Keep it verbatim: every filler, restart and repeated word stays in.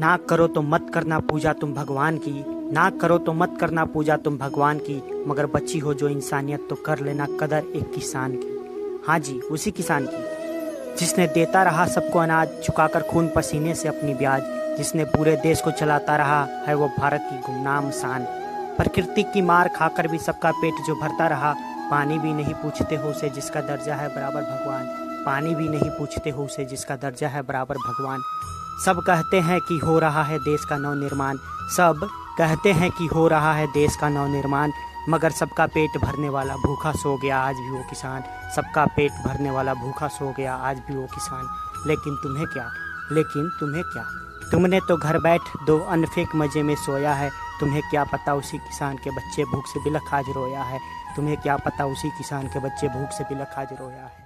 ना करो तो मत करना पूजा तुम भगवान की, ना करो तो मत करना पूजा तुम भगवान की, मगर बची हो जो इंसानियत तो कर लेना कदर एक किसान की। हाँ जी, उसी किसान की जिसने देता रहा सबको अनाज, चुकाकर खून पसीने से अपनी ब्याज, जिसने पूरे देश को चलाता रहा है वो भारत की गुमनाम शान। प्रकृति की मार खाकर भी सबका पेट जो भरता रहा, पानी भी नहीं पूछते हो उसे जिसका दर्जा है बराबर भगवान, पानी भी नहीं पूछते हो उसे जिसका दर्जा है बराबर भगवान। सब कहते हैं कि हो रहा है देश का नव निर्माण, सब कहते हैं कि हो रहा है देश का नव निर्माण, मगर सबका पेट भरने वाला भूखा सो गया आज भी वो किसान, सबका पेट भरने वाला भूखा सो गया आज भी वो किसान। लेकिन तुम्हें क्या, लेकिन तुम्हें क्या, तुमने तो घर बैठ दो अनफेक मज़े में सोया है, तुम्हें क्या पता उसी किसान के बच्चे भूख से बिलख आज रोया है, तुम्हें क्या पता उसी किसान के बच्चे भूख से बिलख आज रोया है।